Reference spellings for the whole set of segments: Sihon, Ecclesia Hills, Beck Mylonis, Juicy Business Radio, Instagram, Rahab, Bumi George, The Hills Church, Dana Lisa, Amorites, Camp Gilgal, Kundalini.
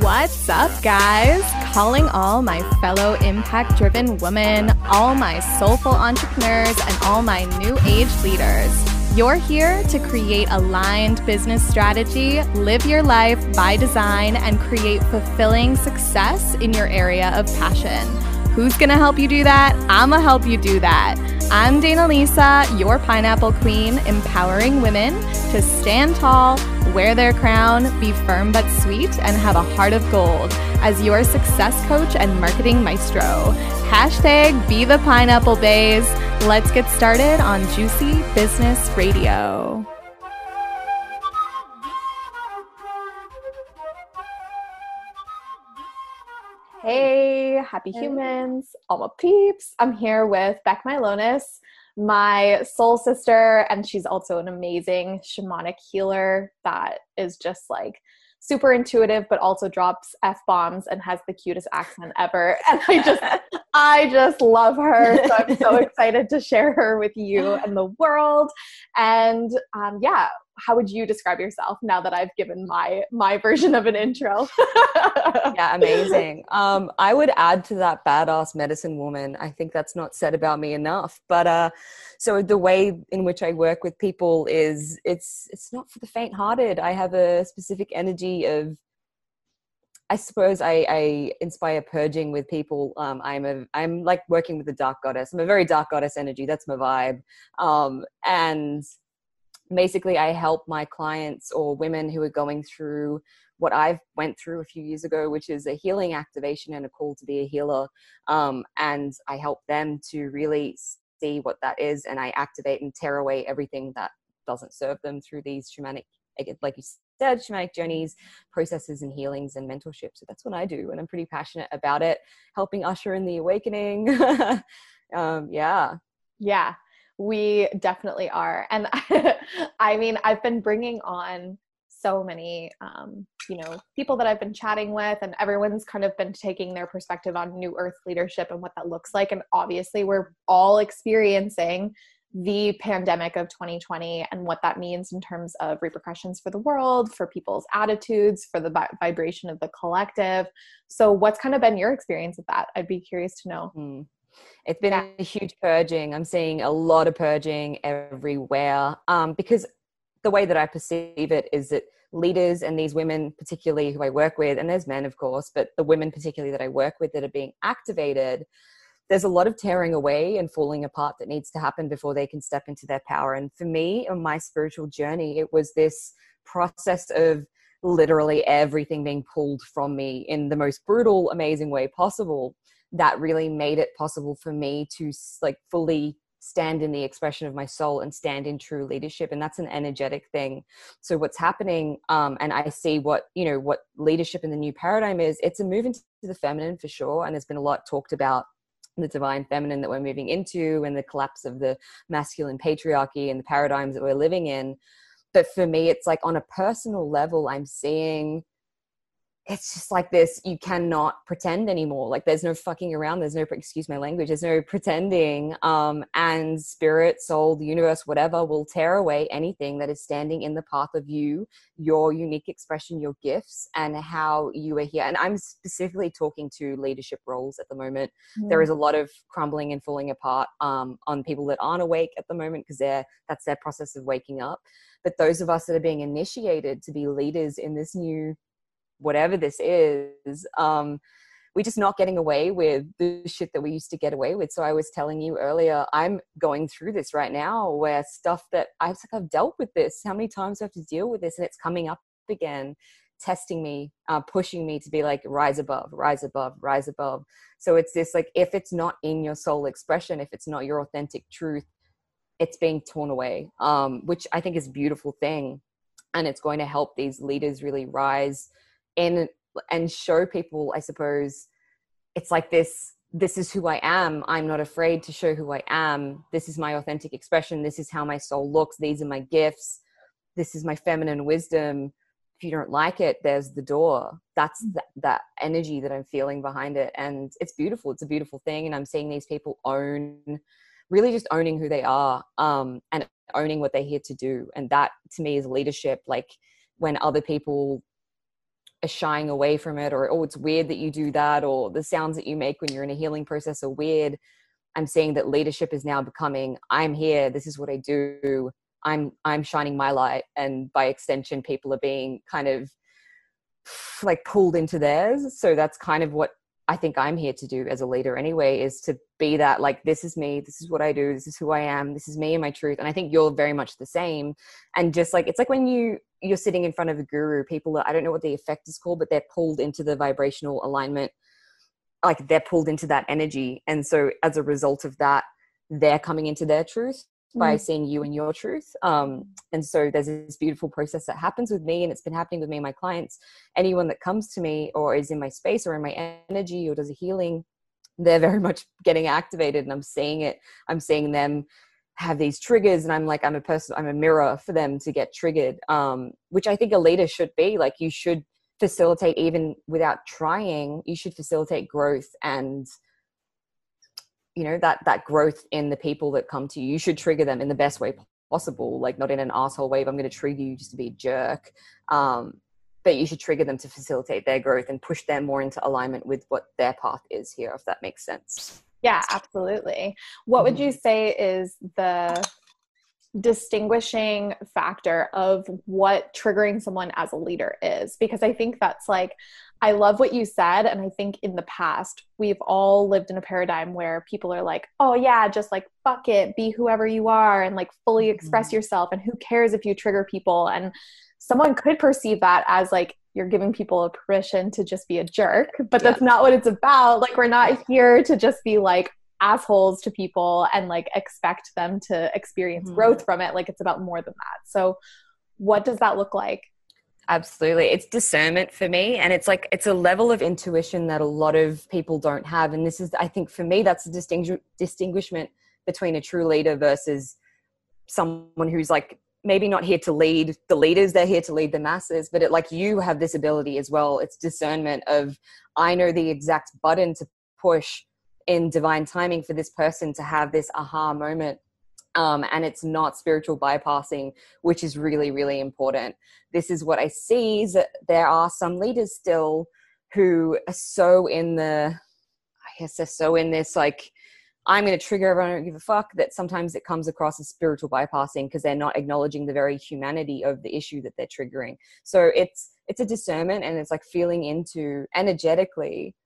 What's up, guys? Calling all my fellow impact-driven women, all my soulful entrepreneurs, and all my new age leaders. You're here to create aligned business strategy, live your life by design, and create fulfilling success in your area of passion. Who's gonna help you do that? I'ma help you do that. I'm Dana Lisa, your Pineapple Queen, empowering women to stand tall, wear their crown, be firm but sweet, and have a heart of gold as your success coach and marketing maestro. # be the Pineapple Bays. Let's get started on Juicy Business Radio. Hey, happy humans, all my peeps. I'm here with Beck Mylonis, my soul sister, and she's also an amazing shamanic healer that is just like super intuitive, but also drops F-bombs and has the cutest accent ever. And I just love her. So I'm so excited to share her with you and the world. And how would you describe yourself now that I've given my version of an intro? Yeah, amazing. I would add to that badass medicine woman. I think that's not said about me enough. But so the way in which I work with people is it's not for the faint-hearted. I have a specific energy of, I suppose I inspire purging with people. I'm like working with a dark goddess. I'm a very dark goddess energy. That's my vibe. And basically, I help my clients or women who are going through what I've went through a few years ago, which is a healing activation and a call to be a healer. And I help them to really see what that is. And I activate and tear away everything that doesn't serve them through these shamanic, like you said, shamanic journeys, processes and healings and mentorship. So that's what I do. And I'm pretty passionate about it, helping usher in the awakening. Yeah. We definitely are. And I mean, I've been bringing on so many, people that I've been chatting with, and everyone's kind of been taking their perspective on new earth leadership and what that looks like. And obviously we're all experiencing the pandemic of 2020 and what that means in terms of repercussions for the world, for people's attitudes, for the vibration of the collective. So what's kind of been your experience with that? I'd be curious to know. It's been a huge purging. I'm seeing a lot of purging everywhere because the way that I perceive it is that leaders and these women particularly who I work with, and there's men, of course, but the women particularly that I work with that are being activated, there's a lot of tearing away and falling apart that needs to happen before they can step into their power. And for me, on my spiritual journey, it was this process of literally everything being pulled from me in the most brutal, amazing way possible. That really made it possible for me to like fully stand in the expression of my soul and stand in true leadership. And that's an energetic thing. So what's happening, and I see what leadership in the new paradigm is, it's a move into the feminine for sure. And there's been a lot talked about the divine feminine that we're moving into and the collapse of the masculine patriarchy and the paradigms that we're living in. But for me, it's like on a personal level, I'm seeing it's just like this, you cannot pretend anymore. Like there's no fucking around. There's no, excuse my language, there's no pretending. And spirit, soul, the universe, whatever will tear away anything that is standing in the path of you, your unique expression, your gifts and how you are here. And I'm specifically talking to leadership roles at the moment. Mm. There is a lot of crumbling and falling apart on people that aren't awake at the moment because that's their process of waking up. But those of us that are being initiated to be leaders in this new whatever this is, we're just not getting away with the shit that we used to get away with. So I was telling you earlier, I'm going through this right now where stuff that I've dealt with this. How many times do I have to deal with this? And it's coming up again, testing me, pushing me to be like, rise above, rise above, rise above. So it's this like, if it's not in your soul expression, if it's not your authentic truth, it's being torn away, which I think is a beautiful thing. And it's going to help these leaders really rise and show people, I suppose, it's like this is who I am. I'm not afraid to show who I am. This is my authentic expression. This is how my soul looks. These are my gifts. This is my feminine wisdom. If you don't like it, there's the door. That's that energy that I'm feeling behind it. And it's beautiful. It's a beautiful thing. And I'm seeing these people really just owning who they are and owning what they're here to do. And that to me is leadership. Like when other people are shying away from it, or, oh, it's weird that you do that, or the sounds that you make when you're in a healing process are weird. I'm saying that leadership is now becoming, I'm here, this is what I do, I'm shining my light. And by extension, people are being kind of like pulled into theirs. So that's kind of what I think I'm here to do as a leader anyway, is to be that, like, this is me, this is what I do, this is who I am, this is me and my truth. And I think you're very much the same. And just like, it's like when you're sitting in front of a guru, people are, I don't know what the effect is called, but they're pulled into the vibrational alignment, like they're pulled into that energy. And so as a result of that, they're coming into their truth by seeing you and your truth. And so there's this beautiful process that happens with me, and it's been happening with me and my clients. Anyone that comes to me or is in my space or in my energy or does a healing, they're very much getting activated, and I'm seeing it. I'm seeing them have these triggers, and I'm like, I'm a mirror for them to get triggered, which I think a leader should be. Like, you should facilitate, even without trying, you should facilitate growth, and you know, that growth in the people that come to you. You should trigger them in the best way possible, like not in an asshole way, but I'm going to trigger you just to be a jerk. But you should trigger them to facilitate their growth and push them more into alignment with what their path is here, if that makes sense. Yeah, absolutely. What would you say is the distinguishing factor of what triggering someone as a leader is? Because I think that's like, I love what you said. And I think in the past, we've all lived in a paradigm where people are like, oh yeah, just like, fuck it, be whoever you are and like fully express yourself. And who cares if you trigger people? And someone could perceive that as like, you're giving people a permission to just be a jerk, but that's not what it's about. Like, we're not here to just be like assholes to people and like expect them to experience growth from it. Like, it's about more than that. So what does that look like? Absolutely. It's discernment for me. And it's like, it's a level of intuition that a lot of people don't have. And this is, I think for me, that's the distinguishment between a true leader versus someone who's like, maybe not here to lead the leaders, they're here to lead the masses, but it, like, you have this ability as well. It's discernment of, I know the exact button to push in divine timing for this person to have this aha moment. And it's not spiritual bypassing, which is really, really important. This is what I see, is that there are some leaders still who are so in this, like, I'm going to trigger everyone, I don't give a fuck, that sometimes it comes across as spiritual bypassing because they're not acknowledging the very humanity of the issue that they're triggering. So it's a discernment, and it's like feeling into energetically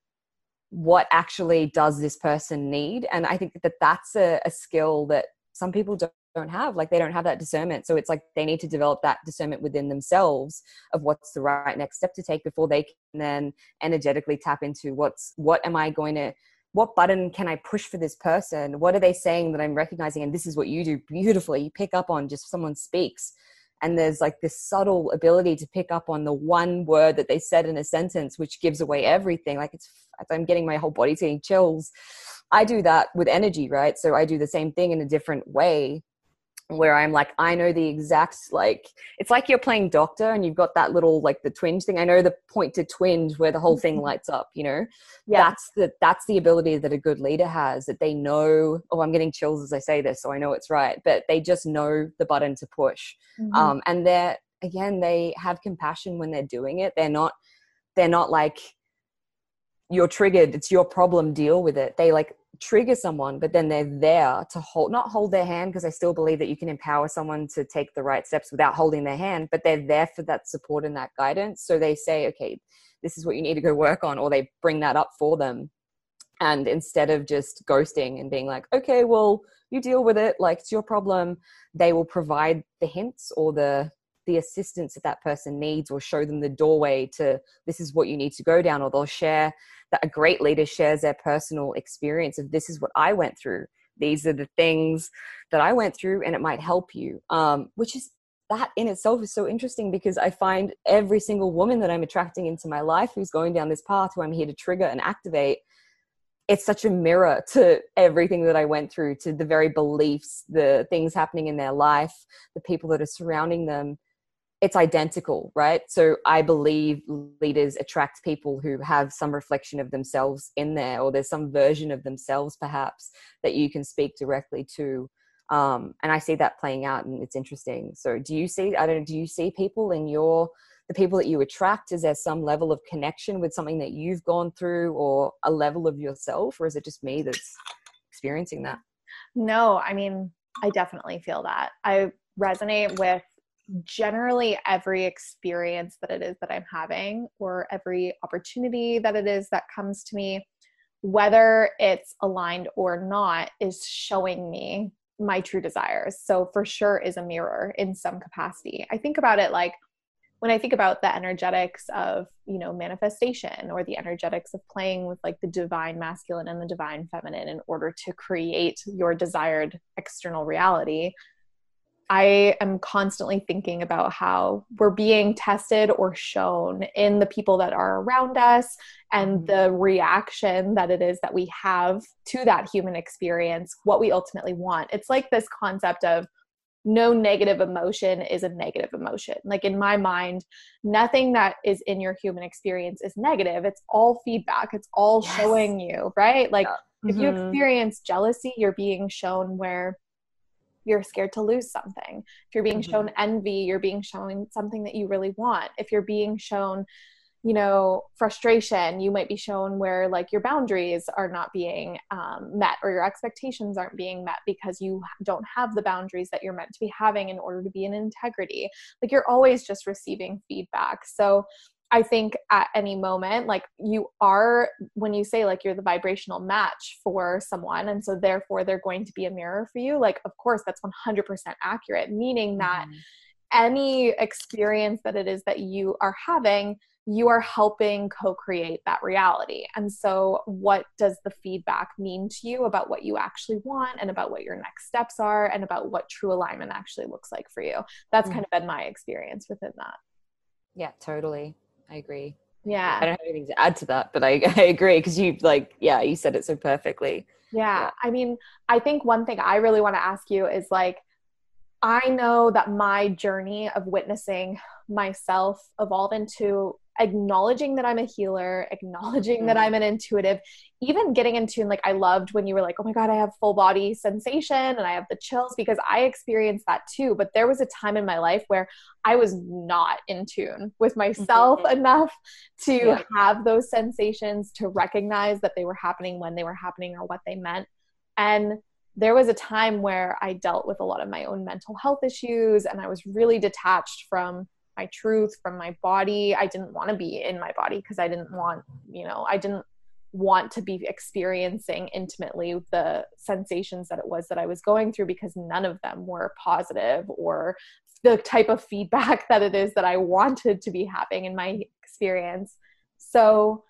what actually does this person need. And I think that that's a skill that some people don't have. Like, they don't have that discernment. So it's like they need to develop that discernment within themselves of what's the right next step to take before they can then energetically tap into what button can I push for this person? What are they saying that I'm recognizing? And this is what you do beautifully. You pick up on just someone speaks, and there's like this subtle ability to pick up on the one word that they said in a sentence, which gives away everything. Like, I'm getting, my whole body's getting chills. I do that with energy, right? So I do the same thing in a different way, where I'm like, I know the exact, like, it's like you're playing doctor and you've got that little, like, the twinge thing. I know the point to twinge where the whole thing lights up, you know? Yeah. That's the ability that a good leader has, that they know, oh, I'm getting chills as I say this, so I know it's right. But they just know the button to push. And they have compassion when they're doing it. They're not like, you're triggered, it's your problem, deal with it. They like trigger someone, but then they're there to not hold their hand, because I still believe that you can empower someone to take the right steps without holding their hand, but they're there for that support and that guidance. So they say, okay, this is what you need to go work on, or they bring that up for them. And instead of just ghosting and being like, okay, well, you deal with it, like, it's your problem, they will provide the hints or the assistance that that person needs, or show them the doorway to, this is what you need to go down. Or they'll share that, a great leader shares their personal experience of, this is what I went through, these are the things that I went through, and it might help you. Which is, that in itself is so interesting, because I find every single woman that I'm attracting into my life who's going down this path, who I'm here to trigger and activate, it's such a mirror to everything that I went through, to the very beliefs, the things happening in their life, the people that are surrounding them. It's identical, right? So I believe leaders attract people who have some reflection of themselves in there, or there's some version of themselves perhaps that you can speak directly to. And I see that playing out, and it's interesting. So do you see people in your the people that you attract, is there some level of connection with something that you've gone through or a level of yourself, or is it just me that's experiencing that? No, I mean, I definitely feel that. I resonate with generally every experience that it is that I'm having, or every opportunity that it is that comes to me, whether it's aligned or not, is showing me my true desires. So for sure is a mirror in some capacity. I think about it like when I think about the energetics of, you know, manifestation, or the energetics of playing with like the divine masculine and the divine feminine in order to create your desired external reality. I am constantly thinking about how we're being tested or shown in the people that are around us, and the reaction that it is that we have to that human experience, what we ultimately want. It's like this concept of no negative emotion is a negative emotion. Like in my mind, nothing that is in your human experience is negative. It's all feedback. It's all showing you, right? Like if you experience jealousy, you're being shown where you're scared to lose something. If you're being shown envy, you're being shown something that you really want. If you're being shown, you know, frustration, you might be shown where like your boundaries are not being met, or your expectations aren't being met because you don't have the boundaries that you're meant to be having in order to be in integrity. Like you're always just receiving feedback. So I think at any moment, like you are, when you say like you're the vibrational match for someone, and so therefore they're going to be a mirror for you, like, of course, that's 100% accurate, meaning that any experience that it is that you are having, you are helping co-create that reality. And so what does the feedback mean to you about what you actually want, and about what your next steps are, and about what true alignment actually looks like for you? That's kind of been my experience within that. Yeah, totally. I agree. Yeah. I don't have anything to add to that, but I agree. Cause you like, yeah, you said it so perfectly. Yeah. I mean, I think one thing I really want to ask you is like, I know that my journey of witnessing myself evolve into acknowledging that I'm a healer, acknowledging that I'm an intuitive, even getting in tune. Like I loved when you were like, oh my God, I have full body sensation and I have the chills, because I experienced that too. But there was a time in my life where I was not in tune with myself enough to have those sensations, to recognize that they were happening, when they were happening, or what they meant. And there was a time where I dealt with a lot of my own mental health issues, and I was really detached from my truth, from my body. I didn't want to be in my body because I didn't want, you know, I didn't want to be experiencing intimately the sensations that it was that I was going through, because none of them were positive or the type of feedback that it is that I wanted to be having in my experience. So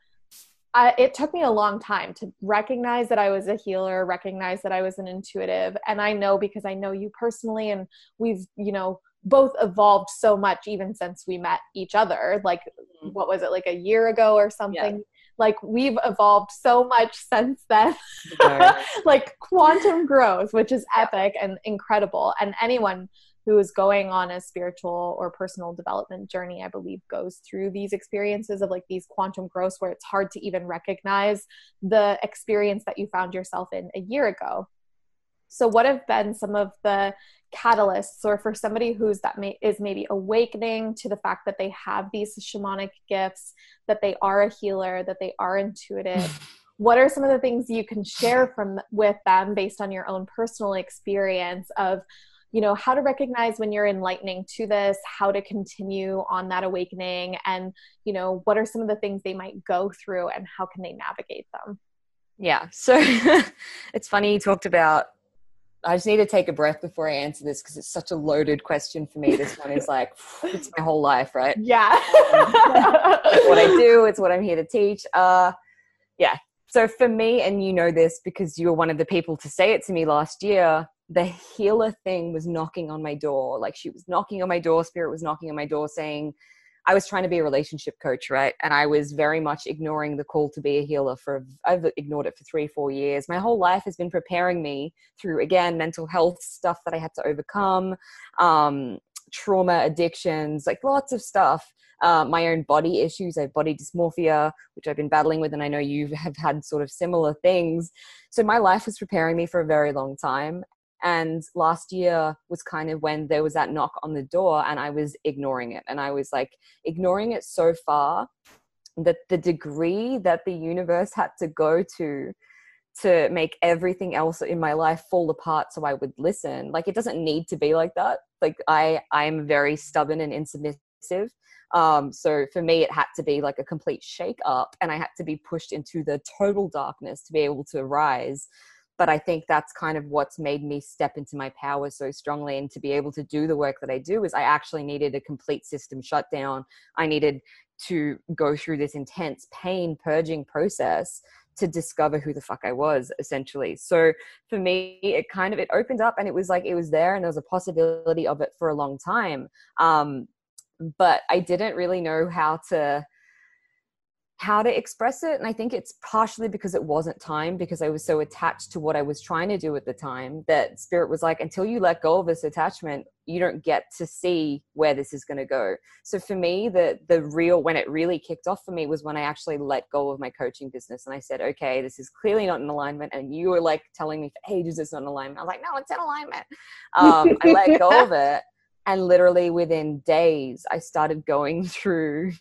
it took me a long time to recognize that I was a healer, recognize that I was an intuitive. And I know, because I know you personally, and we've, you know, both evolved so much even since we met each other, like what was it, like a year ago or something? Like we've evolved so much since then, like quantum growth, which is epic and incredible. And anyone who is going on a spiritual or personal development journey, I believe, goes through these experiences of like these quantum growths where it's hard to even recognize the experience that you found yourself in a year ago. So what have been some of the catalysts, or for somebody who's is maybe awakening to the fact that they have these shamanic gifts, that they are a healer, that they are intuitive? What are some of the things you can share with them based on your own personal experience of, you know, how to recognize when you're enlightening to this, how to continue on that awakening, and, you know, what are some of the things they might go through and how can they navigate them? Yeah. So it's funny you talked about, I just need to take a breath before I answer this because it's such a loaded question for me. This one is like, it's my whole life, right? Yeah. It's what I do. It's what I'm here to teach. Yeah. So for me, and you know this because you were one of the people to say it to me last year, the healer thing was knocking on my door. Like she was knocking on my door. Spirit was knocking on my door saying, I was trying to be a relationship coach, right? And I was very much ignoring the call to be a healer I've ignored it for 3-4 years. My whole life has been preparing me through, again, mental health stuff that I had to overcome, trauma, addictions, like lots of stuff. My own body issues, I have body dysmorphia, which I've been battling with. And I know you have had sort of similar things. So my life was preparing me for a very long time. And last year was kind of when there was that knock on the door, and I was ignoring it. And I was like ignoring it so far that the degree that the universe had to go to make everything else in my life fall apart so I would listen. Like, it doesn't need to be like that. Like, I'm very stubborn and insubmissive. So for me, it had to be like a complete shake up, and I had to be pushed into the total darkness to be able to rise. But I think that's kind of what's made me step into my power so strongly, and to be able to do the work that I do is I actually needed a complete system shutdown. I needed to go through this intense pain purging process to discover who the fuck I was, essentially. So for me, it opened up, and it was like, it was there, and there was a possibility of it for a long time. But I didn't really know how to express it. And I think it's partially because it wasn't time, because I was so attached to what I was trying to do at the time that spirit was like, until you let go of this attachment, you don't get to see where this is going to go. So for me, when it really kicked off for me was when I actually let go of my coaching business. And I said, okay, this is clearly not in alignment. And you were like telling me for ages, it's not in alignment. I was like, no, it's in alignment. I let go of it. And literally within days, I started going through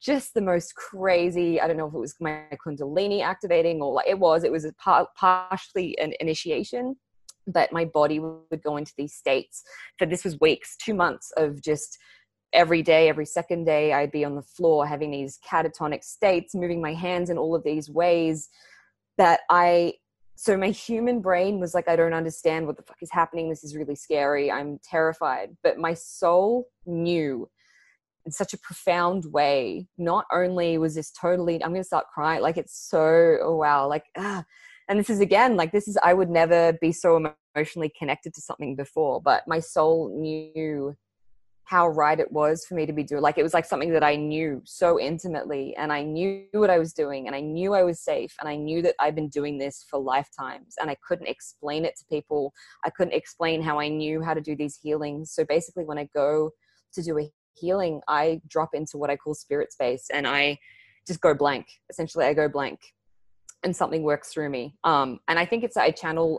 just the most crazy, I don't know if it was my Kundalini activating or like it was a partially an initiation, but my body would go into these states. So this was weeks, 2 months of just every day, every second day, I'd be on the floor having these catatonic states, moving my hands in all of these ways that so my human brain was like, I don't understand what the fuck is happening. This is really scary. I'm terrified. But my soul knew in such a profound way. Not only was this totally, I'm going to start crying. Like, it's so, oh wow. Like, and this is again, like this is, I would never be so emotionally connected to something before, but my soul knew how right it was for me to be doing. Like, it was like something that I knew so intimately, and I knew what I was doing, and I knew I was safe, and I knew that I've been doing this for lifetimes, and I couldn't explain it to people. I couldn't explain how I knew how to do these healings. So basically when I go to do a healing, I drop into what I call spirit space, and I just go blank. Essentially I go blank, and something works through me. And I think it's, I channel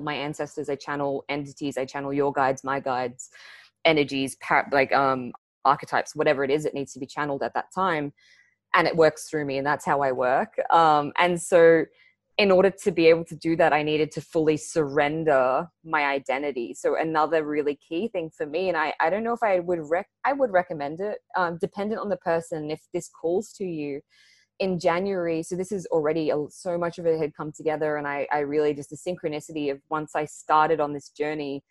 my ancestors, I channel entities, I channel your guides, my guides, energies, archetypes, whatever it is, it needs to be channeled at that time. And it works through me, and that's how I work. And so in order to be able to do that, I needed to fully surrender my identity. So another really key thing for me, and I don't know if I would recommend it, dependent on the person, if this calls to you in January. So this is already, so much of it had come together. And I really just the synchronicity of once I started on this journey,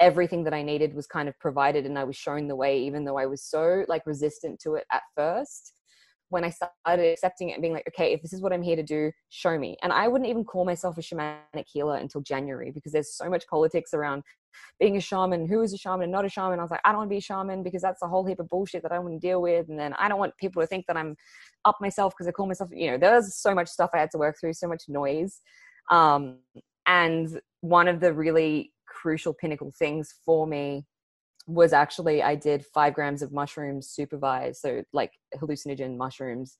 everything that I needed was kind of provided, and I was shown the way, even though I was so like resistant to it at first. When I started accepting it and being like, okay, if this is what I'm here to do, show me. And I wouldn't even call myself a shamanic healer until January, because there's so much politics around being a shaman, who is a shaman and not a shaman. I was like, I don't want to be a shaman because that's a whole heap of bullshit that I want to deal with. And then I don't want people to think that I'm up myself because I call myself, you know, there was so much stuff I had to work through, so much noise. And one of the really crucial pinnacle things for me was actually I did 5 grams of mushrooms supervised, so like hallucinogen mushrooms,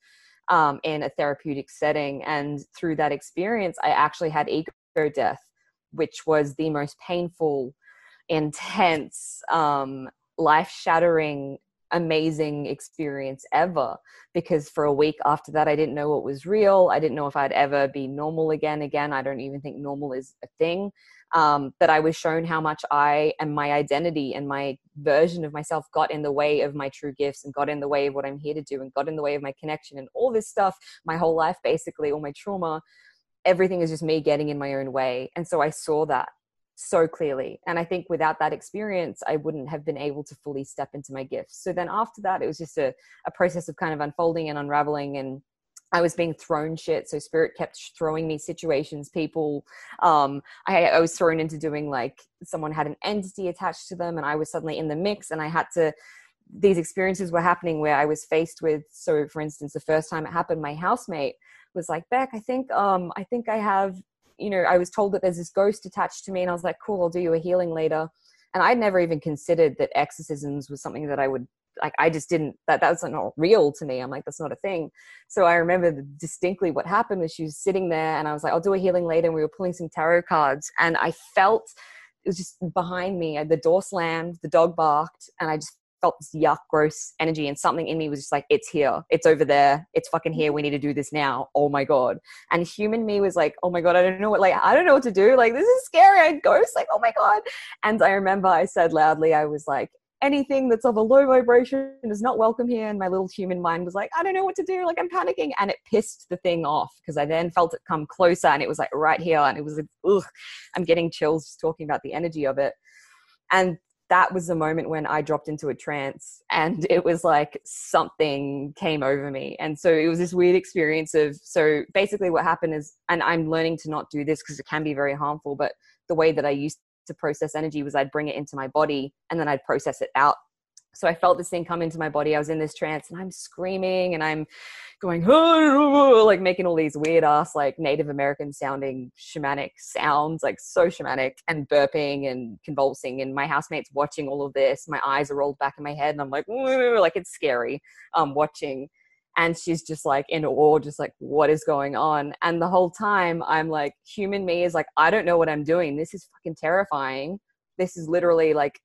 in a therapeutic setting. And through that experience, I actually had ego death, which was the most painful, intense, life-shattering, amazing experience ever, because for a week after that, I didn't know what was real. I didn't know if I'd ever be normal again. I don't even think normal is a thing. But I was shown how much I and my identity and my version of myself got in the way of my true gifts, and got in the way of what I'm here to do, and got in the way of my connection, and all this stuff, my whole life, basically all my trauma, everything is just me getting in my own way. And so I saw that so clearly. And I think without that experience, I wouldn't have been able to fully step into my gifts. So then after that, it was just a process of kind of unfolding and unraveling, and I was being thrown shit. So spirit kept throwing me situations, people. I was thrown into doing, like, someone had an entity attached to them, and I was suddenly in the mix, and I had to, these experiences were happening where I was faced with, so for instance, the first time it happened, my housemate was like, Beck, I think I have, you know, I was told that there's this ghost attached to me. And I was like, cool, I'll do you a healing later. And I'd never even considered that exorcisms was something that I would like, I just didn't, that wasn't real to me. I'm like, that's not a thing. So I remember distinctly what happened was she was sitting there and I was like, I'll do a healing later. And we were pulling some tarot cards and I felt, it was just behind me. The door slammed, the dog barked, and I just felt this yuck, gross energy, and something in me was just like, it's here, it's over there, it's fucking here, we need to do this now, oh my God. And human me was like, oh my God, I don't know what to do, like, this is scary, I'd ghost, like, oh my God. And I remember I said loudly, I was like, anything that's of a low vibration is not welcome here. And my little human mind was like, I don't know what to do, like, I'm panicking. And it pissed the thing off, because I then felt it come closer and it was like right here, and it was like, ugh, I'm getting chills just talking about the energy of it. And that was the moment when I dropped into a trance, and it was like something came over me. And so it was this weird experience of, so basically what happened is, and I'm learning to not do this because it can be very harmful, but the way that I used to process energy was I'd bring it into my body and then I'd process it out. So I felt this thing come into my body. I was in this trance and I'm screaming and I'm going, oh, like making all these weird ass, like Native American sounding shamanic sounds, like so shamanic, and burping and convulsing. And my housemate's watching all of this. My eyes are rolled back in my head and I'm like, oh, like it's scary watching. And she's just like in awe, just like, what is going on? And the whole time I'm like, human me is like, I don't know what I'm doing. This is fucking terrifying. This is literally like,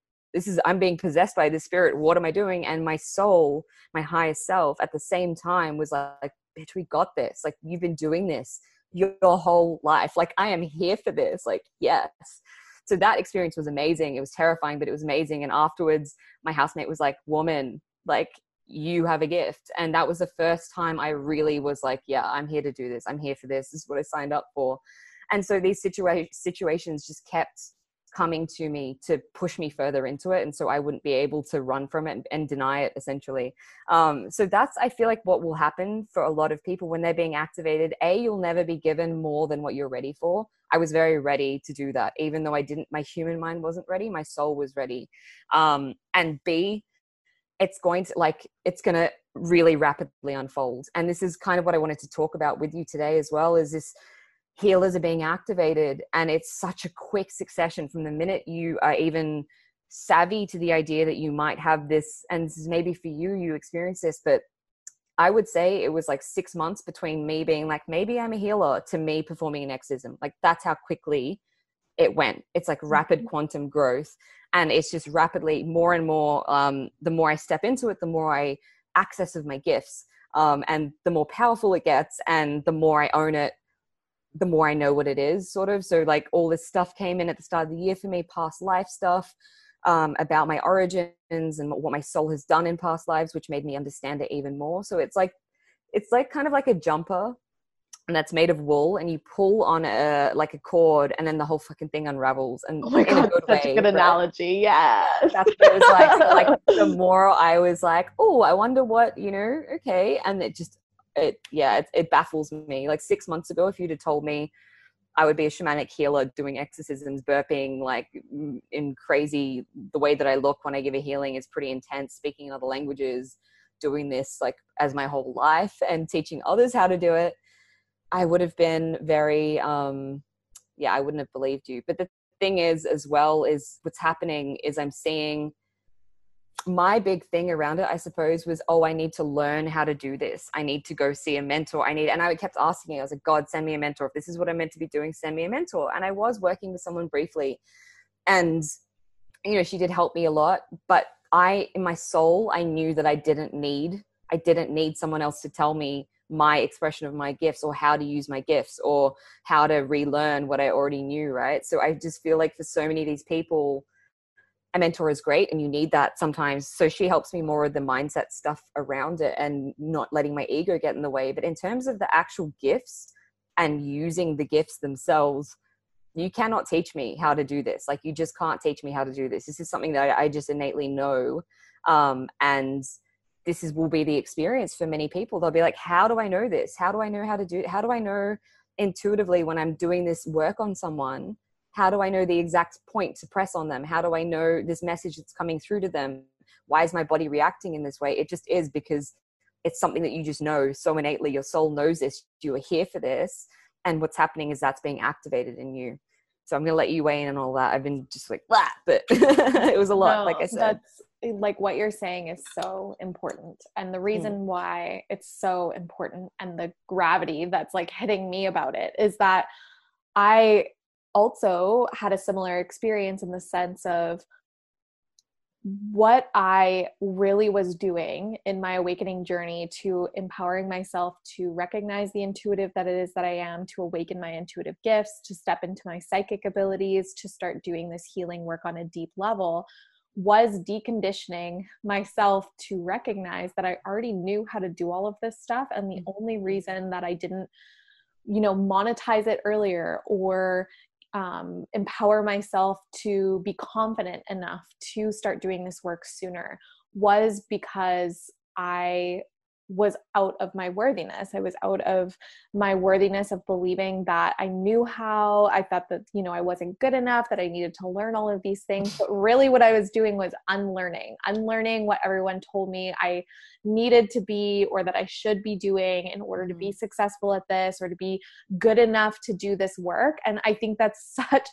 I'm being possessed by this spirit. What am I doing? And my soul, my higher self at the same time was like, bitch, we got this. Like, you've been doing this your whole life. Like, I am here for this. Like, yes. So that experience was amazing. It was terrifying, but it was amazing. And afterwards my housemate was like, woman, like, you have a gift. And that was the first time I really was like, yeah, I'm here to do this. I'm here for this. This is what I signed up for. And so these situations just kept coming to me to push me further into it. And so I wouldn't be able to run from it and deny it, essentially. So that's, I feel like, what will happen for a lot of people when they're being activated. You'll never be given more than what you're ready for. I was very ready to do that. Even though I didn't, my human mind wasn't ready, my soul was ready. And B, it's going to really rapidly unfold. And this is kind of what I wanted to talk about with you today as well, is this, healers are being activated, and it's such a quick succession from the minute you are even savvy to the idea that you might have this. And this is maybe for you, you experience this, but I would say it was like 6 months between me being like, maybe I'm a healer, to me performing an exorcism. Like, that's how quickly it went. It's like rapid quantum growth, and it's just rapidly more and more. The more I step into it, the more I access of my gifts, and the more powerful it gets, and the more I own it, the more I know what it is, sort of. So like, all this stuff came in at the start of the year for me, past life stuff, about my origins and what my soul has done in past lives, which made me understand it even more. So it's like kind of like a jumper, and that's made of wool, and you pull on a cord, and then the whole fucking thing unravels. And oh my God, such a good analogy. Yeah. That's what it was like. So like, the more I was like, oh, I wonder what, you know, okay. And it just, it baffles me. Like, 6 months ago, if you'd have told me I would be a shamanic healer doing exorcisms, burping, like, in crazy, the way that I look when I give a healing is pretty intense, speaking in other languages, doing this like as my whole life and teaching others how to do it, I would have been very, I wouldn't have believed you. But the thing is, as well, is what's happening is I'm seeing, my big thing around it, I suppose, was, oh, I need to learn how to do this. I need to go see a mentor. And I kept asking it. I was like, God, send me a mentor. If this is what I'm meant to be doing, send me a mentor. And I was working with someone briefly, and, you know, she did help me a lot, but in my soul, I knew that I didn't need someone else to tell me my expression of my gifts, or how to use my gifts, or how to relearn what I already knew. Right. So I just feel like for so many of these people, a mentor is great, and you need that sometimes. So she helps me more with the mindset stuff around it and not letting my ego get in the way. But in terms of the actual gifts and using the gifts themselves, you cannot teach me how to do this. Like, you just can't teach me how to do this. This is something that I just innately know. And this will be the experience for many people. They'll be like, how do I know this? How do I know how to do it? How do I know intuitively when I'm doing this work on someone? How do I know the exact point to press on them? How do I know this message that's coming through to them? Why is my body reacting in this way? It just is, because it's something that you just know so innately. Your soul knows this. You are here for this. And what's happening is that's being activated in you. So I'm going to let you weigh in on all that. I've been just like, blah, but it was a lot, no, like I said. like what you're saying is so important. And the reason why it's so important and the gravity that's like hitting me about it is that I also had a similar experience in the sense of what I really was doing in my awakening journey to empowering myself to recognize the intuitive that it is that I am, to awaken my intuitive gifts, to step into my psychic abilities, to start doing this healing work on a deep level, was deconditioning myself to recognize that I already knew how to do all of this stuff. And the only reason that I didn't, you know, monetize it earlier or empower myself to be confident enough to start doing this work sooner was because I was out of my worthiness. I was out of my worthiness of believing that I knew how. I thought that, you know, I wasn't good enough, that I needed to learn all of these things. But really what I was doing was unlearning what everyone told me I needed to be or that I should be doing in order to be successful at this or to be good enough to do this work. And I think that's such,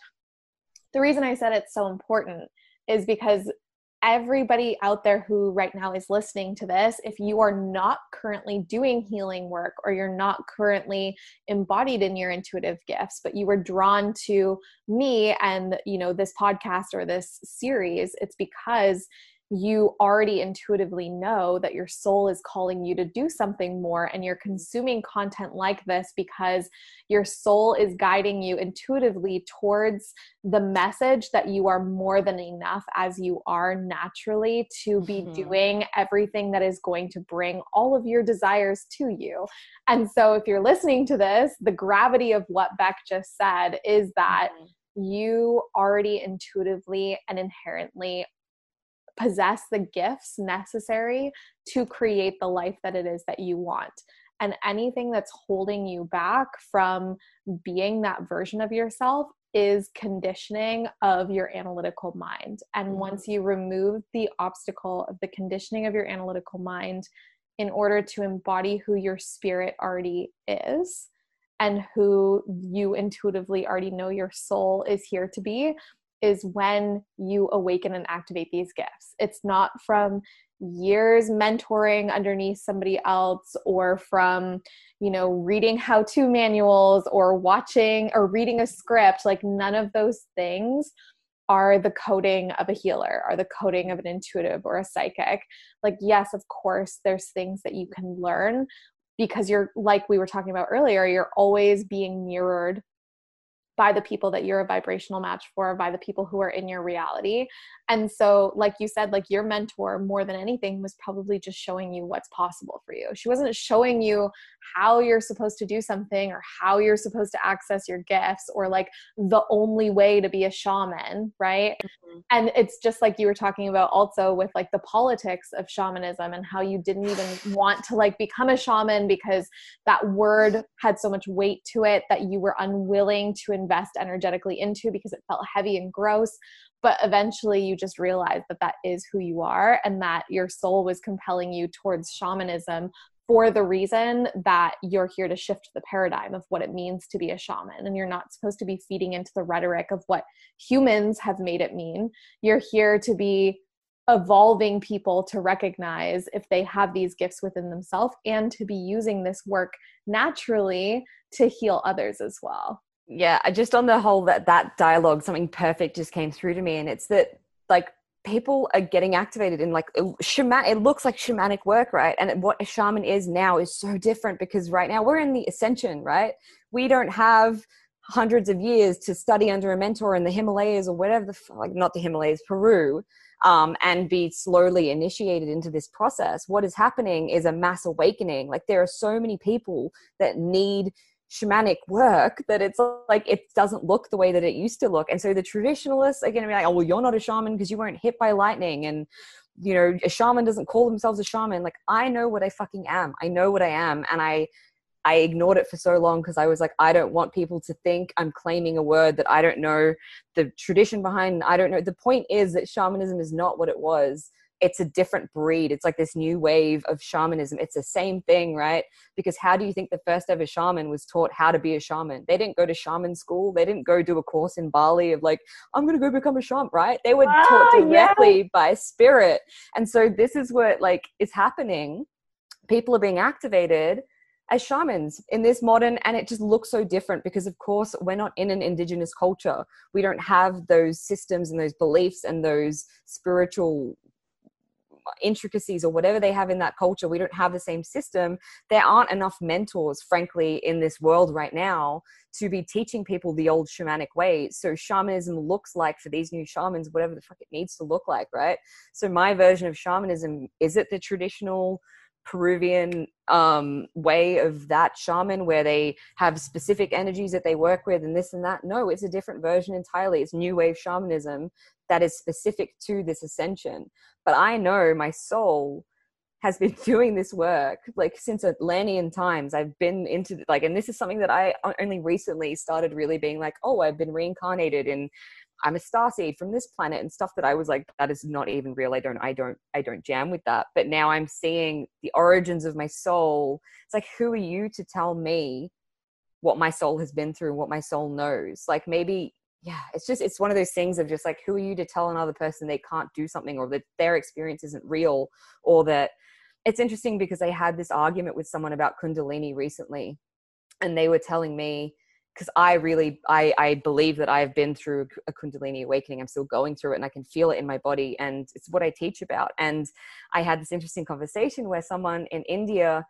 the reason I said it's so important is because everybody out there who right now is listening to this, if you are not currently doing healing work or you're not currently embodied in your intuitive gifts, but you were drawn to me and, you know, this podcast or this series, it's because you already intuitively know that your soul is calling you to do something more, and you're consuming content like this because your soul is guiding you intuitively towards the message that you are more than enough as you are naturally to be doing everything that is going to bring all of your desires to you. And so if you're listening to this, the gravity of what Beck just said is that you already intuitively and inherently possess the gifts necessary to create the life that it is that you want. And anything that's holding you back from being that version of yourself is conditioning of your analytical mind. And once you remove the obstacle of the conditioning of your analytical mind in order to embody who your spirit already is and who you intuitively already know your soul is here to be, is when you awaken and activate these gifts. It's not from years mentoring underneath somebody else or from, you know, reading how-to manuals or watching or reading a script. Like, none of those things are the coding of a healer, are the coding of an intuitive or a psychic. Like, yes, of course, there's things that you can learn because you're, like we were talking about earlier, you're always being mirrored by the people that you're a vibrational match for, by the people who are in your reality. And so, like you said, like your mentor more than anything was probably just showing you what's possible for you. She wasn't showing you how you're supposed to do something or how you're supposed to access your gifts or like the only way to be a shaman, right? And it's just like you were talking about also with like the politics of shamanism and how you didn't even want to like become a shaman because that word had so much weight to it that you were unwilling to invest energetically into because it felt heavy and gross. But eventually you just realized that that is who you are and that your soul was compelling you towards shamanism for the reason that you're here to shift the paradigm of what it means to be a shaman. And you're not supposed to be feeding into the rhetoric of what humans have made it mean. You're here to be evolving people to recognize if they have these gifts within themselves and to be using this work naturally to heal others as well. Yeah, just on the whole that dialogue, something perfect just came through to me, and it's that like people are getting activated in like shaman. It looks like shamanic work, right? And what a shaman is now is so different because right now we're in the ascension, right? We don't have hundreds of years to study under a mentor in the Himalayas or whatever, Peru, and be slowly initiated into this process. What is happening is a mass awakening. Like there are so many people that need shamanic work that it's like it doesn't look the way that it used to look. And so the traditionalists are going to be like, oh well, you're not a shaman because you weren't hit by lightning, and you know, a shaman doesn't call themselves a shaman. Like, I know what I fucking am. I know what I am, and I ignored it for so long because I was like, I don't want people to think I'm claiming a word that I don't know the tradition behind. I don't know. The point is that shamanism is not what it was it's a different breed. It's like this new wave of shamanism. It's the same thing, right? Because how do you think the first ever shaman was taught how to be a shaman? They didn't go to shaman school. They didn't go do a course in Bali of like, I'm going to go become a shaman, right? They were taught directly by spirit. And so this is what like is happening. People are being activated as shamans in this modern, and it just looks so different because of course we're not in an indigenous culture. We don't have those systems and those beliefs and those spiritual intricacies or whatever they have in that culture. We don't have the same system. There aren't enough mentors, frankly, in this world right now to be teaching people the old shamanic way. So shamanism looks like, for these new shamans, whatever the fuck it needs to look like, right? So my version of shamanism, is it the traditional Peruvian way of that shaman where they have specific energies that they work with and this and that? No, it's a different version entirely. It's new wave shamanism that is specific to this ascension. But I know my soul has been doing this work like since Atlantean times. I've been into like, and this is something that I only recently started really being like, oh, I've been reincarnated and I'm a starseed from this planet and stuff that I was like, that is not even real. I don't jam with that. But now I'm seeing the origins of my soul. It's like, who are you to tell me what my soul has been through and what my soul knows? Like maybe, yeah, it's just, it's one of those things of just like, who are you to tell another person they can't do something or that their experience isn't real? Or that, it's interesting because I had this argument with someone about Kundalini recently, and they were telling me, because I believe that I've been through a Kundalini awakening. I'm still going through it and I can feel it in my body, and it's what I teach about. And I had this interesting conversation where someone in India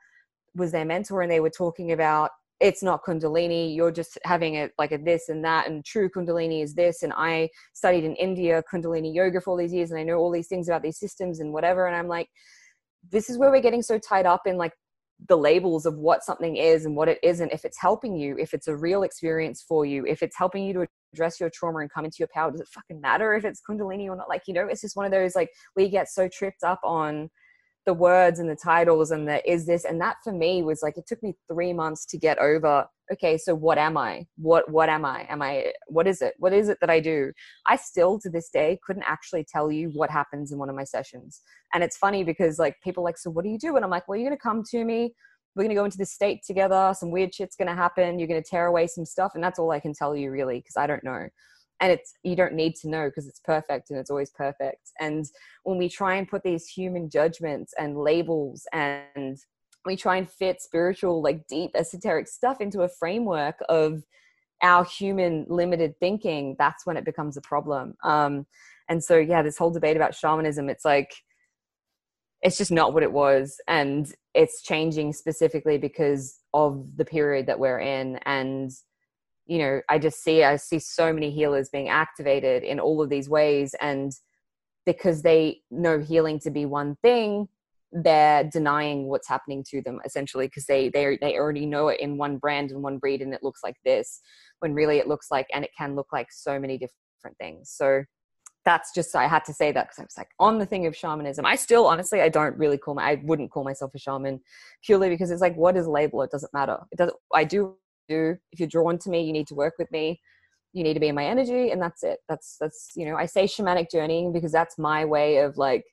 was their mentor, and they were talking about, it's not Kundalini, you're just having it like a this and that, and true Kundalini is this. And I studied in India Kundalini yoga for all these years, and I know all these things about these systems and whatever. And I'm like, this is where we're getting so tied up in like the labels of what something is and what it isn't. If it's helping you, if it's a real experience for you, if it's helping you to address your trauma and come into your power, does it fucking matter if it's Kundalini or not? Like, you know, it's just one of those, like, we get so tripped up on the words and the titles and the is this and that. For me was like, it took me 3 months to get over, okay, so what am I? What am I? Am I, what is it? What is it that I do? I still to this day couldn't actually tell you what happens in one of my sessions. And it's funny because like people are like, so what do you do? And I'm like, well, you're going to come to me. We're going to go into this state together. Some weird shit's going to happen. You're going to tear away some stuff. And that's all I can tell you really, because I don't know. And it's, you don't need to know because it's perfect and it's always perfect. And when we try and put these human judgments and labels, and we try and fit spiritual, like deep esoteric stuff into a framework of our human limited thinking, that's when it becomes a problem. And so, yeah, this whole debate about shamanism, it's like, it's just not what it was. And it's changing specifically because of the period that we're in. And you know, I see so many healers being activated in all of these ways. And because they know healing to be one thing, they're denying what's happening to them essentially, because they already know it in one brand and one breed, and it looks like this, when really it looks like, and it can look like so many different things. So that's just, I had to say that because I was like, on the thing of shamanism, I still, honestly, I wouldn't call myself a shaman, purely because it's like, what is label? It doesn't matter. If you're drawn to me, you need to work with me, you need to be in my energy, and that's it. That's you know, I say shamanic journeying because that's my way of like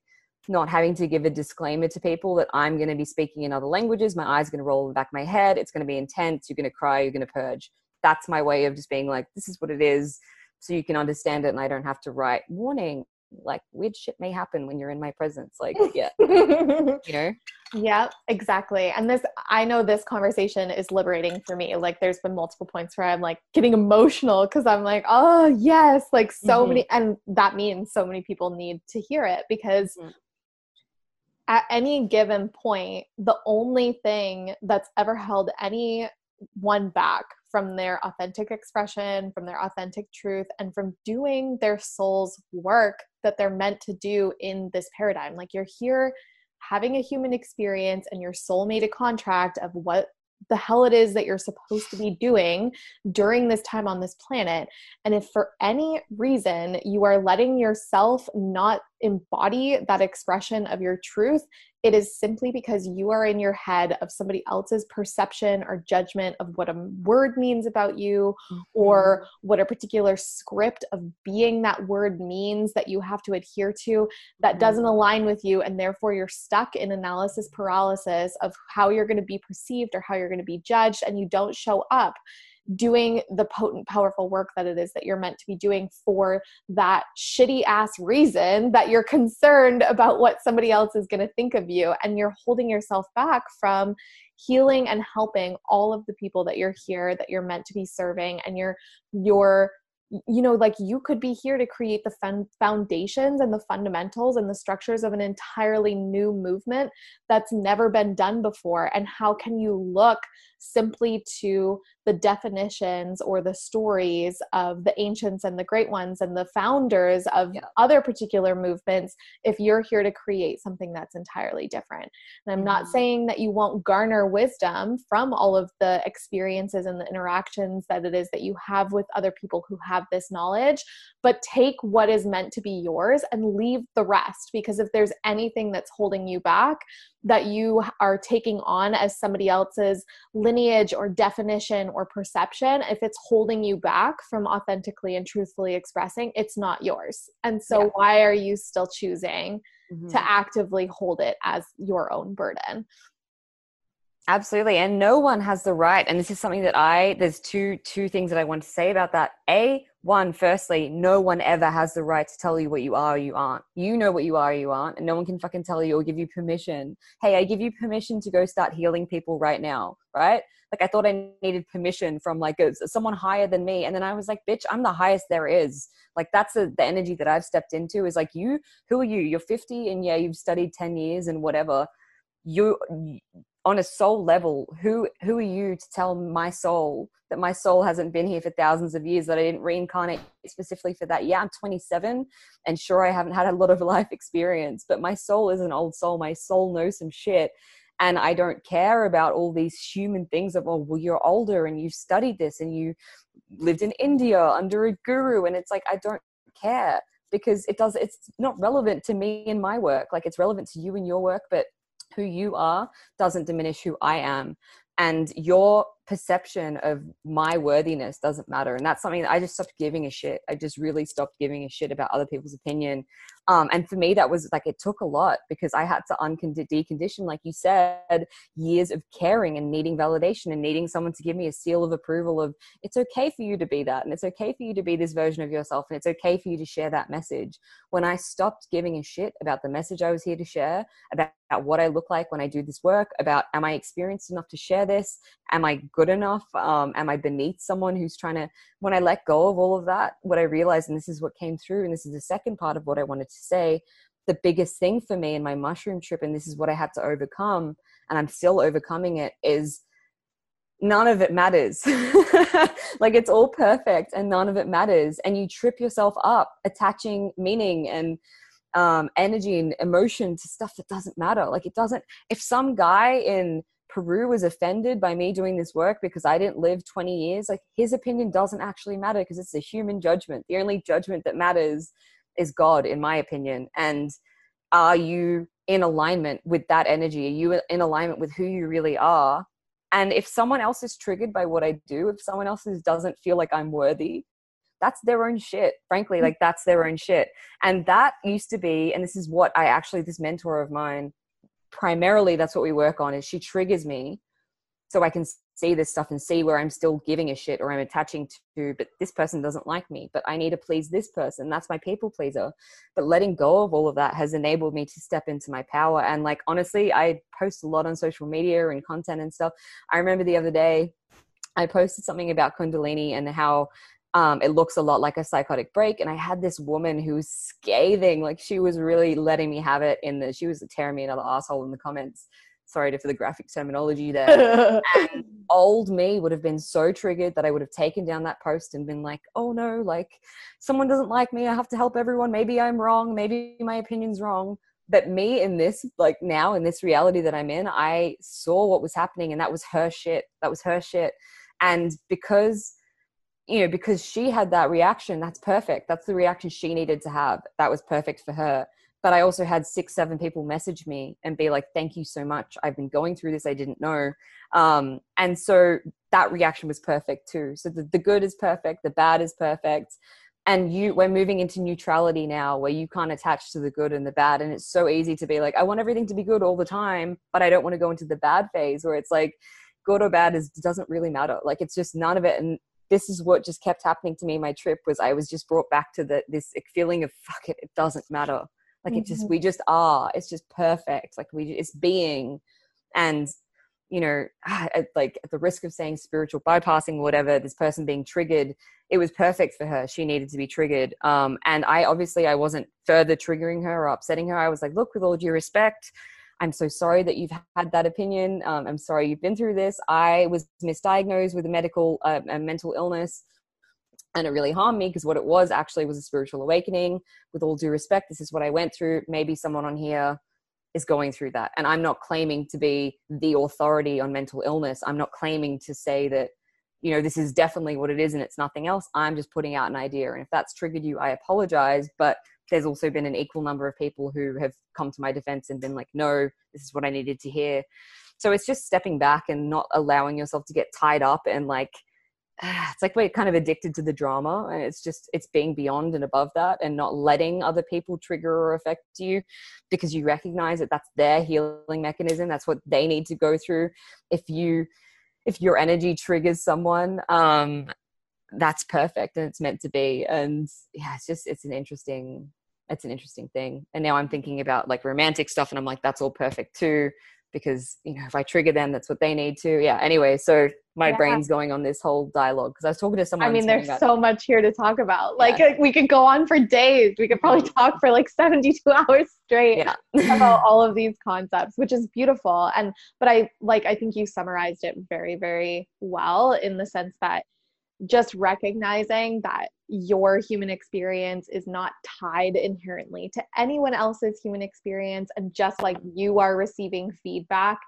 not having to give a disclaimer to people that I'm going to be speaking in other languages. My eyes are going to roll in the back of my head, it's going to be intense, you're going to cry, you're going to purge. That's my way of just being like, this is what it is, so you can understand it, and I don't have to write warning, like weird shit may happen when you're in my presence, like, yeah. You know? Yeah, exactly. And this, I know this conversation is liberating for me. Like there's been multiple points where I'm like getting emotional because I'm like, oh yes, like so many, and that means so many people need to hear it, because at any given point, the only thing that's ever held anyone back from their authentic expression, from their authentic truth, and from doing their soul's work that they're meant to do in this paradigm. Like you're here having a human experience, and your soul made a contract of what the hell it is that you're supposed to be doing during this time on this planet. And if for any reason you are letting yourself not embody that expression of your truth, it is simply because you are in your head of somebody else's perception or judgment of what a word means about you, or what a particular script of being that word means that you have to adhere to that doesn't align with you. And therefore you're stuck in analysis paralysis of how you're going to be perceived or how you're going to be judged. And you don't show up doing the potent, powerful work that it is that you're meant to be doing for that shitty ass reason that you're concerned about what somebody else is going to think of you. And you're holding yourself back from healing and helping all of the people that you're here, that you're meant to be serving. And you're, you know, like you could be here to create the foundations and the fundamentals and the structures of an entirely new movement that's never been done before. And how can you look simply to the definitions or the stories of the ancients and the great ones and the founders of other particular movements if you're here to create something that's entirely different? And I'm not saying that you won't garner wisdom from all of the experiences and the interactions that it is that you have with other people who have this knowledge, but take what is meant to be yours and leave the rest. Because if there's anything that's holding you back that you are taking on as somebody else's lineage or definition or perception, if it's holding you back from authentically and truthfully expressing, it's not yours. And so why are you still choosing to actively hold it as your own burden? Absolutely. And no one has the right. And this is something that there's two things that I want to say about that. One, firstly, no one ever has the right to tell you what you are or you aren't. You know what you are or you aren't, and no one can fucking tell you or give you permission. Hey, I give you permission to go start healing people right now, right? Like I thought I needed permission from like someone higher than me. And then I was like, bitch, I'm the highest there is. Like that's the energy that I've stepped into is like, you, who are you? You're 50 and you've studied 10 years and whatever. You on a soul level, who are you to tell my soul that my soul hasn't been here for thousands of years, that I didn't reincarnate specifically for that? Yeah, I'm 27 and sure, I haven't had a lot of life experience, but my soul is an old soul. My soul knows some shit. And I don't care about all these human things of, oh, well, you're older and you've studied this and you lived in India under a guru. And it's like, I don't care because it's not relevant to me in my work. Like it's relevant to you in your work, but who you are doesn't diminish who I am. And your perception of my worthiness doesn't matter. And that's something that I just stopped giving a shit. I just really stopped giving a shit about other people's opinion. And for me, that was like, it took a lot because I had to decondition, like you said, years of caring and needing validation and needing someone to give me a seal of approval of it's okay for you to be that. And it's okay for you to be this version of yourself. And it's okay for you to share that message. When I stopped giving a shit about the message I was here to share, about what I look like when I do this work, about am I experienced enough to share this? Am I good enough? Am I beneath someone who's trying to, when I let go of all of that, what I realized, and this is what came through, and this is the second part of what I wanted to say, the biggest thing for me in my mushroom trip, and this is what I had to overcome, and I'm still overcoming it, is none of it matters. Like it's all perfect and none of it matters. And you trip yourself up attaching meaning and energy and emotion to stuff that doesn't matter. Like it doesn't, if some guy in Peru was offended by me doing this work because I didn't live 20 years, like his opinion doesn't actually matter because it's a human judgment. The only judgment that matters is God, in my opinion. And are you in alignment with that energy? Are you in alignment with who you really are? And if someone else is triggered by what I do, if someone else doesn't feel like I'm worthy, that's their own shit, frankly. Like that's their own shit. And that used to be, and this is what I actually, this mentor of mine, primarily that's what we work on, is she triggers me so I can see this stuff and see where I'm still giving a shit or I'm attaching to, but this person doesn't like me, but I need to please this person. That's my people pleaser. But letting go of all of that has enabled me to step into my power. And like, honestly, I post a lot on social media and content and stuff. I remember the other day I posted something about Kundalini and how it looks a lot like a psychotic break. And I had this woman who was scathing, like she was really letting me have it she was tearing me another asshole in the comments. Sorry for the graphic terminology there. And old me would have been so triggered that I would have taken down that post and been like, oh no, like someone doesn't like me. I have to help everyone. Maybe I'm wrong. Maybe my opinion's wrong. But me in this, like now in this reality that I'm in, I saw what was happening and that was her shit. And because you know, because she had that reaction, that's perfect. That's the reaction she needed to have. That was perfect for her. But I also had 6-7 people message me and be like, thank you so much. I've been going through this. I didn't know. And so that reaction was perfect too. So the good is perfect. The bad is perfect. And we're moving into neutrality now, where you can't attach to the good and the bad. And it's so easy to be like, I want everything to be good all the time, but I don't want to go into the bad phase where it's like good or bad doesn't really matter. Like, it's just none of it. And this is what just kept happening to me. My trip was, I was just brought back to this feeling of, fuck it, it doesn't matter. Like, it just, we just are, it's just perfect. Like, it's being. And, you know, like, at the risk of saying spiritual bypassing, whatever, this person being triggered, it was perfect for her. She needed to be triggered. And I wasn't further triggering her or upsetting her. I was like, look, with all due respect, I'm so sorry that you've had that opinion. I'm sorry you've been through this. I was misdiagnosed with a mental illness, and it really harmed me, because what it was actually was a spiritual awakening. With all due respect, this is what I went through. Maybe someone on here is going through that. And I'm not claiming to be the authority on mental illness. I'm not claiming to say that, you know, this is definitely what it is and it's nothing else. I'm just putting out an idea. And if that's triggered you, I apologize. But there's also been an equal number of people who have come to my defense and been like, no, this is what I needed to hear. So it's just stepping back and not allowing yourself to get tied up. And like, it's like we're kind of addicted to the drama, and it's just, it's being beyond and above that, and not letting other people trigger or affect you, because you recognize that that's their healing mechanism. That's what they need to go through. If your energy triggers someone, that's perfect, and it's meant to be. And yeah, it's an interesting thing. And now I'm thinking about like romantic stuff, and I'm like, that's all perfect too, because, you know, if I trigger them, that's what they need to. Yeah. Anyway, so my brain's going on this whole dialogue, because I was talking to someone. I mean, there's so much here to talk about. Like, we could go on for days. We could probably talk for like 72 hours straight about all of these concepts, which is beautiful. And, but I think you summarized it very, very well, in the sense that just recognizing that your human experience is not tied inherently to anyone else's human experience. And just like you are receiving feedback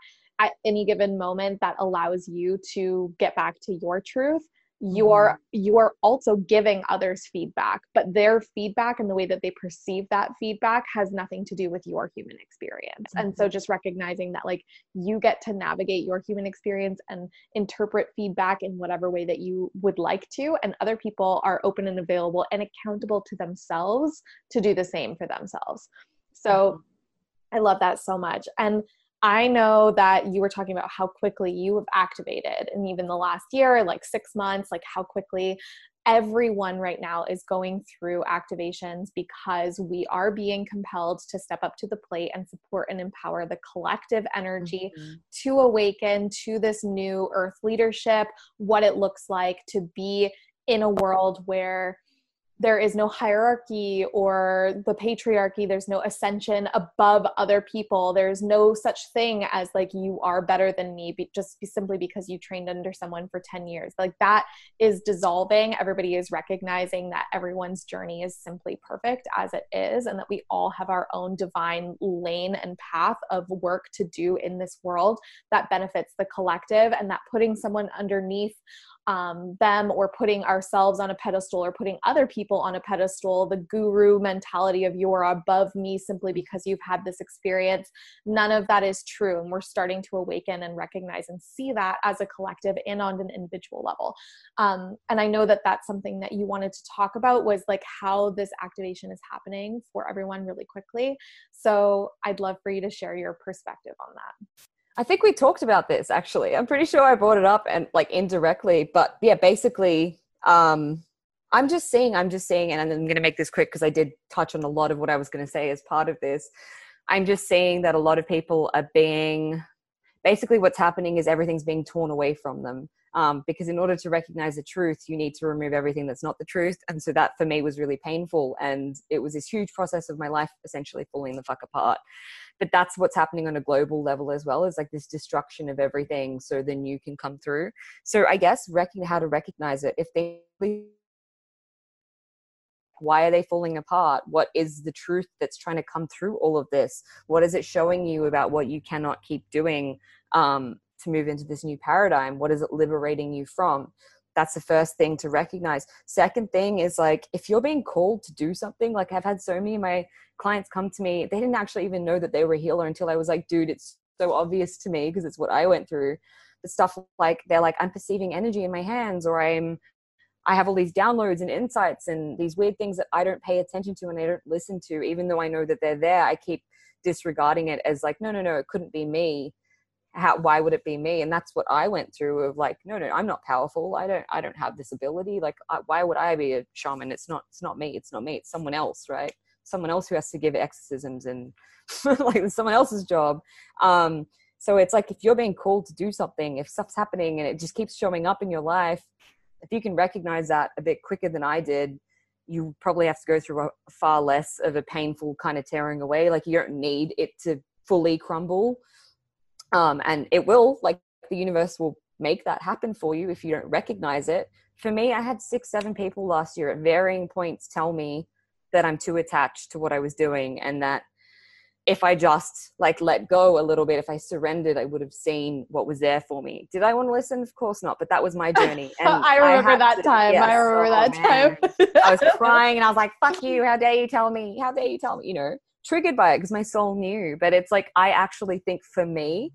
at any given moment that allows you to get back to your truth, you are also giving others feedback, but their feedback and the way that they perceive that feedback has nothing to do with your human experience. And so just recognizing that, like, you get to navigate your human experience and interpret feedback in whatever way that you would like to, and other people are open and available and accountable to themselves to do the same for themselves. So I love that so much. And I know that you were talking about how quickly you have activated, and even the last year, like 6 months, like how quickly everyone right now is going through activations, because we are being compelled to step up to the plate and support and empower the collective energy to awaken to this new earth leadership, what it looks like to be in a world where there is no hierarchy or the patriarchy. There's no ascension above other people. There's no such thing as like, you are better than me, just simply because you trained under someone for 10 years. Like, that is dissolving. Everybody is recognizing that everyone's journey is simply perfect as it is, and that we all have our own divine lane and path of work to do in this world that benefits the collective, and that putting someone underneath them, or putting ourselves on a pedestal, or putting other people on a pedestal, the guru mentality of you're above me simply because you've had this experience, none of that is true. And we're starting to awaken and recognize and see that as a collective and on an individual level. And I know that that's something that you wanted to talk about, was like how this activation is happening for everyone really quickly. So I'd love for you to share your perspective on that. I think we talked about this, actually. I'm pretty sure I brought it up, and like indirectly, but yeah, basically, I'm just seeing, and I'm going to make this quick, because I did touch on a lot of what I was going to say as part of this. I'm just seeing that a lot of people are being, basically what's happening is everything's being torn away from them. Because in order to recognize the truth, you need to remove everything that's not the truth. And so that for me was really painful. And it was this huge process of my life essentially falling the fuck apart. But that's what's happening on a global level as well, is like this destruction of everything so the new can come through. So I guess how to recognize it. If they, why are they falling apart? What is the truth that's trying to come through all of this? What is it showing you about what you cannot keep doing to move into this new paradigm? What is it liberating you from? That's the first thing to recognize. Second thing is, like, if you're being called to do something, like I've had so many of my clients come to me, they didn't actually even know that they were a healer until I was like, dude, it's so obvious to me because it's what I went through. But stuff like, they're like, I'm perceiving energy in my hands, or I have all these downloads and insights and these weird things that I don't pay attention to and I don't listen to, even though I know that they're there. I keep disregarding it as like, no, it couldn't be me. Why would it be me? And that's what I went through of like, no, I'm not powerful. I don't have this ability. Like, why would I be a shaman? It's not me. It's someone else, right? Someone else who has to give exorcisms and like it's someone else's job. So it's like, if you're being called to do something, if stuff's happening and it just keeps showing up in your life, if you can recognize that a bit quicker than I did, you probably have to go through a far less of a painful kind of tearing away. Like, you don't need it to fully crumble. And it will, like, the universe will make that happen for you if you don't recognize it. For me, I had 6-7 people last year at varying points tell me that I'm too attached to what I was doing, and that if I just like let go a little bit, if I surrendered, I would have seen what was there for me. Did I want to listen? Of course not. But that was my journey. And I remember that time. I was crying and I was like, fuck you. How dare you tell me? How dare you tell me? You know, triggered by it because my soul knew. But it's like, I actually think for me,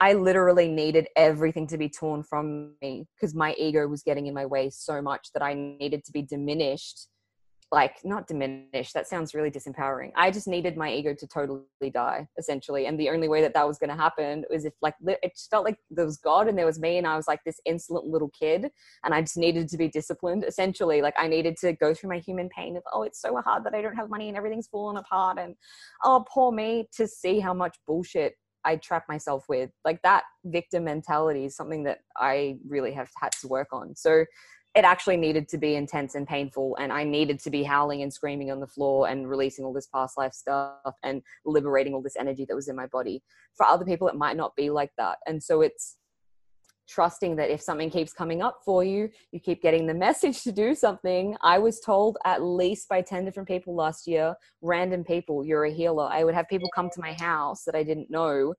I literally needed everything to be torn from me because my ego was getting in my way so much that I needed to be diminished. Like, not diminished, that sounds really disempowering. I just needed my ego to totally die, essentially. And the only way that was going to happen was if, like, it just felt like there was God and there was me, and I was like this insolent little kid, and I just needed to be disciplined, essentially. Like, I needed to go through my human pain of, oh, it's so hard that I don't have money and everything's falling apart, and oh, poor me, to see how much bullshit I trap myself with. Like, that victim mentality is something that I really have had to work on. So it actually needed to be intense and painful, and I needed to be howling and screaming on the floor and releasing all this past life stuff and liberating all this energy that was in my body. For other people, it might not be like that. And so it's trusting that if something keeps coming up for you, you keep getting the message to do something. I was told at least by 10 different people last year, random people, you're a healer. I would have people come to my house that I didn't know.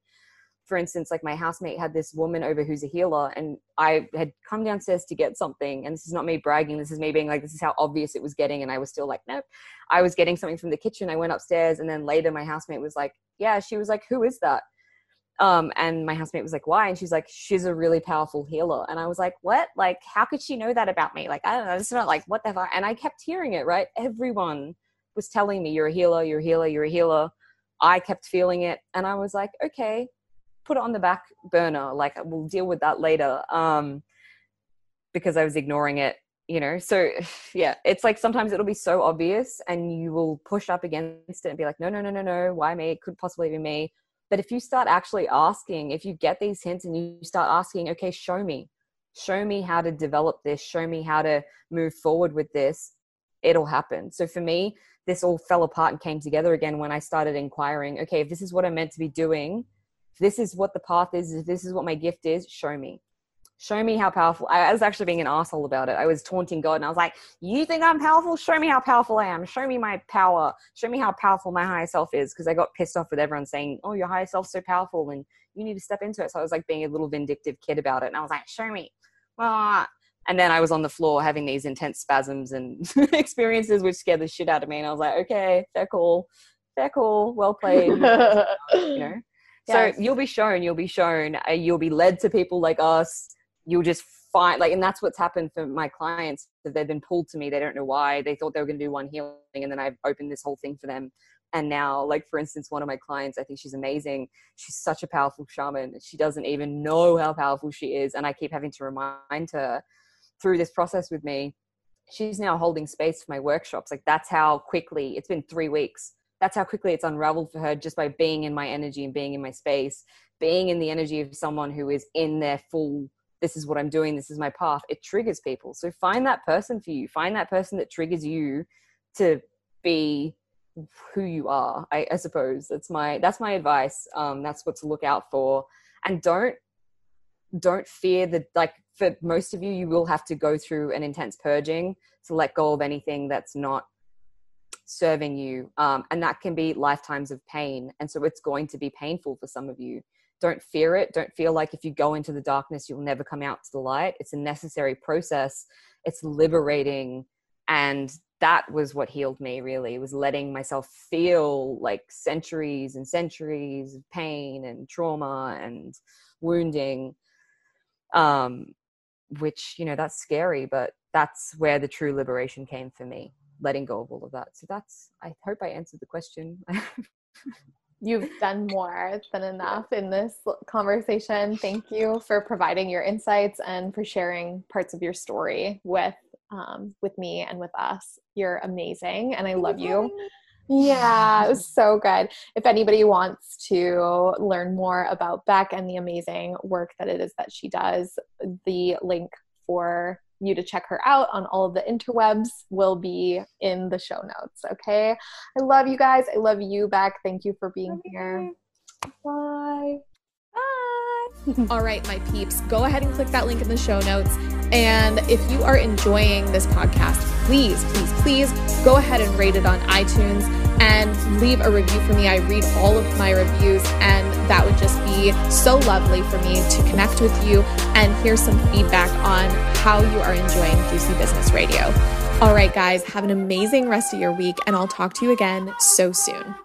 For instance, like, my housemate had this woman over who's a healer, and I had come downstairs to get something. And this is not me bragging. This is me being like, this is how obvious it was getting. And I was still like, nope. I was getting something from the kitchen. I went upstairs, and then later my housemate was like, yeah, she was like, who is that? And my housemate was like, why? And she's like, she's a really powerful healer. And I was like, what? Like, how could she know that about me? Like, I don't know. It's not like, what the fuck? And I kept hearing it, right? Everyone was telling me, you're a healer, you're a healer, you're a healer. I kept feeling it. And I was like, okay, put it on the back burner. Like, we'll deal with that later. Because I was ignoring it, you know? So yeah, it's like, sometimes it'll be so obvious and you will push up against it and be like, no. Why me? It could possibly be me. But if you start actually asking, if you get these hints and you start asking, okay, show me how to develop this, show me how to move forward with this, it'll happen. So for me, this all fell apart and came together again when I started inquiring, okay, if this is what I'm meant to be doing, if this is what the path is, if this is what my gift is, show me how powerful. I was actually being an asshole about it. I was taunting God and I was like, you think I'm powerful? Show me how powerful I am. Show me my power. Show me how powerful my higher self is. Cause I got pissed off with everyone saying, oh, your higher self's so powerful and you need to step into it. So I was like being a little vindictive kid about it. And I was like, show me. And then I was on the floor having these intense spasms and experiences, which scared the shit out of me. And I was like, okay, fair call. Well played. You know? So you'll be shown, you'll be led to people like us. You'll just find, like, and that's what's happened for my clients, that they've been pulled to me. They don't know why. They thought they were going to do one healing, and then I've opened this whole thing for them. And now, like, for instance, one of my clients, I think she's amazing. She's such a powerful shaman. She doesn't even know how powerful she is. And I keep having to remind her through this process with me. She's now holding space for my workshops. Like, that's how quickly, it's been 3 weeks. That's how quickly it's unraveled for her, just by being in my energy and being in my space, being in the energy of someone who is in their full, this is what I'm doing, this is my path. It triggers people. So find that person for you. Find that person that triggers you to be who you are, I suppose. That's my advice. That's what to look out for. And don't fear that, like, for most of you, you will have to go through an intense purging to let go of anything that's not serving you, and that can be lifetimes of pain, and so it's going to be painful for some of you. Don't fear it. Don't feel like if you go into the darkness, you'll never come out to the light. It's a necessary process. It's liberating. And that was what healed me, really, was letting myself feel like centuries and centuries of pain and trauma and wounding, which, you know, that's scary, but that's where the true liberation came for me, letting go of all of that. So that's, I hope I answered the question. You've done more than enough in this conversation. Thank you for providing your insights and for sharing parts of your story with me and with us. You're amazing, and I love you. Yeah, it was so good. If anybody wants to learn more about Beck and the amazing work that it is that she does, the link for you to check her out on all of the interwebs will be in the show notes. Okay. I love you guys. I love you, Beck. Thank you for being here. Bye. Bye. All right, my peeps, go ahead and click that link in the show notes. And if you are enjoying this podcast, please, please, please go ahead and rate it on iTunes and leave a review for me. I read all of my reviews, and that would just be so lovely for me to connect with you and hear some feedback on how you are enjoying Juicy Business Radio. All right, guys, have an amazing rest of your week, and I'll talk to you again so soon.